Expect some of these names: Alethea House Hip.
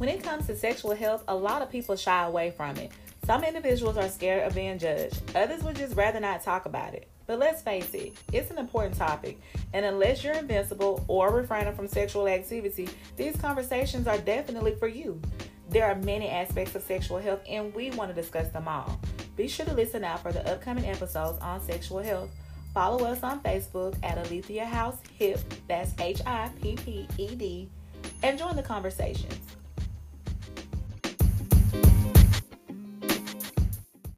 When it comes to sexual health, a lot of people shy away from it. Some individuals are scared of being judged. Others would just rather not talk about it. But let's face it, it's an important topic. And unless you're invincible or refraining from sexual activity, these conversations are definitely for you. There are many aspects of sexual health, and we want to discuss them all. Be sure to listen out for the upcoming episodes on sexual health. Follow us on Facebook at Alethea House Hip, that's HIPPED, and join the conversations.